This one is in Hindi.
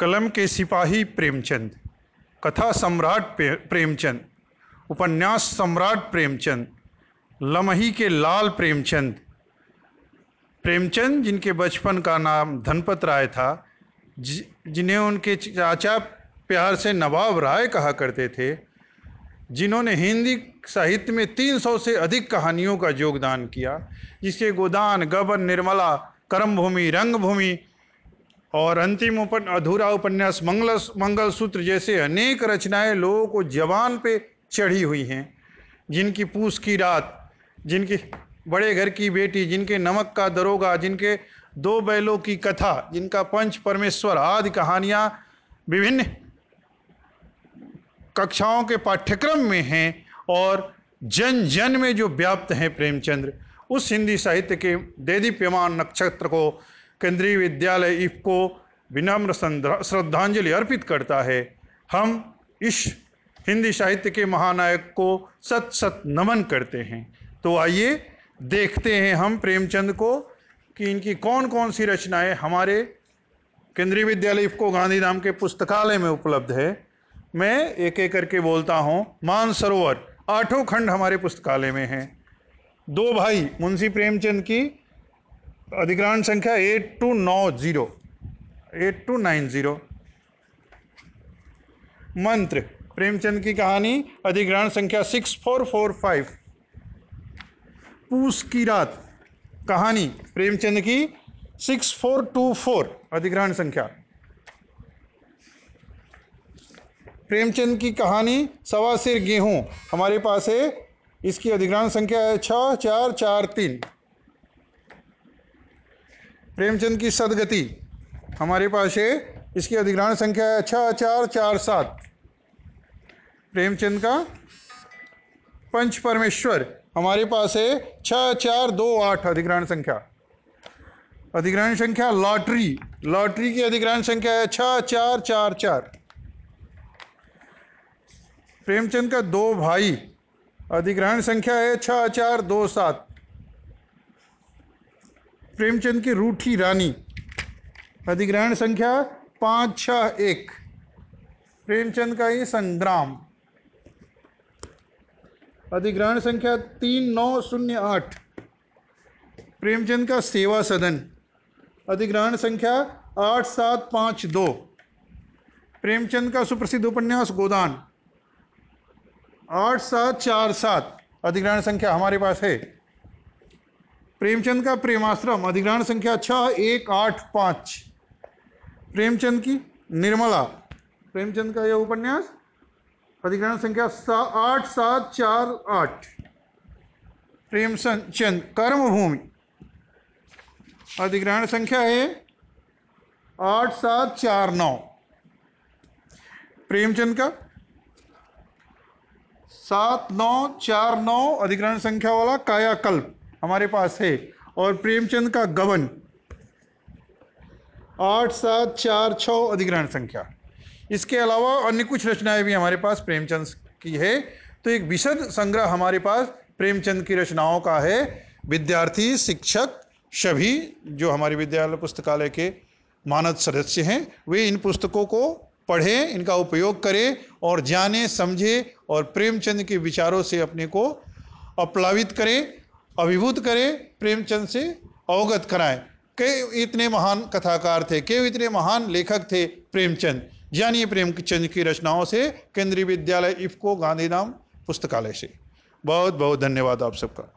कलम के सिपाही प्रेमचंद, कथा सम्राट प्रेमचंद, उपन्यास सम्राट प्रेमचंद, लम्ही के लाल प्रेमचंद। प्रेमचंद जिनके बचपन का नाम धनपत राय था, जिन्हें उनके चाचा प्यार से नवाब राय कहा करते थे, जिन्होंने हिंदी साहित्य में 300 से अधिक कहानियों का योगदान किया, जिसके गोदान, गबन, निर्मला, कर्मभूमि, रंगभूमि और अंतिम अधूरा उपन्यास मंगलसूत्र जैसे अनेक रचनाएं लोगों को जवान पे चढ़ी हुई हैं। जिनकी पूस की रात, जिनकी बड़े घर की बेटी, जिनके नमक का दरोगा, जिनके दो बैलों की कथा, जिनका पंच परमेश्वर आदि कहानियाँ विभिन्न कक्षाओं के पाठ्यक्रम में हैं और जन जन में जो व्याप्त हैं प्रेमचंद्र, उस हिंदी साहित्य के देदीप्यमान नक्षत्र को केंद्रीय विद्यालय इफको विनम्र श्रद्धांजलि अर्पित करता है। हम इस हिंदी साहित्य के महानायक को सत सत नमन करते हैं। तो आइए देखते हैं हम प्रेमचंद को कि इनकी कौन कौन सी रचनाएं हमारे केंद्रीय विद्यालय इफको गांधीधाम के पुस्तकालय में उपलब्ध है। मैं एक एक करके बोलता हूँ। मानसरोवर, 8 खंड हमारे पुस्तकालय में हैं। दो भाई, मुंशी प्रेमचंद की अधिग्रहण संख्या 8290। मंत्र, प्रेमचंद की कहानी, अधिग्रहण संख्या 6445। पूस की रात, कहानी प्रेमचंद की 6424, अधिग्रहण संख्या। प्रेमचंद की कहानी सवा सेर गेहूँ हमारे पास है, इसकी अधिग्रहण संख्या है 6443। प्रेमचंद की सदगति हमारे पास है, इसकी अधिग्रहण संख्या है 6447। प्रेमचंद का पंच परमेश्वर हमारे पास है 6428, अधिग्रहण संख्या। अधिग्रहण संख्या लॉटरी की अधिग्रहण संख्या है 6444। प्रेमचंद का दो भाई, अधिग्रहण संख्या है 6427। प्रेमचंद की रूठी रानी, अधिग्रहण संख्या 561। प्रेमचंद का ये संग्राम, अधिग्रहण संख्या 3908। प्रेमचंद का सेवा सदन, अधिग्रहण संख्या 8752। प्रेमचंद का सुप्रसिद्ध उपन्यास गोदान 8747, अधिग्रहण संख्या हमारे पास है। प्रेमचंद का प्रेमाश्रम, अधिग्रहण संख्या 6185। प्रेमचंद की निर्मला, प्रेमचंद का यह उपन्यास, अधिग्रहण संख्या 8748। प्रेमचंद कर्मभूमि, अधिग्रहण संख्या है 8749। प्रेमचंद का 7949 अधिग्रहण संख्या वाला कायाकल्प हमारे पास है। और प्रेमचंद का गबन 8746 अधिग्रहण संख्या। इसके अलावा अन्य कुछ रचनाएं भी हमारे पास प्रेमचंद की है। तो एक विशद संग्रह हमारे पास प्रेमचंद की रचनाओं का है। विद्यार्थी, शिक्षक सभी जो हमारे विद्यालय पुस्तकालय के मानद सदस्य हैं, वे इन पुस्तकों को पढ़ें, इनका उपयोग करें और जानें, समझें और प्रेमचंद के विचारों से अपने को अपलावित करें, अभिभूत करें, प्रेमचंद से अवगत कराएं। के इतने महान कथाकार थे, के इतने महान लेखक थे प्रेमचंद। जानिए प्रेमचंद की रचनाओं से केंद्रीय विद्यालय इफको गांधीधाम पुस्तकालय से। बहुत बहुत धन्यवाद आप सबका।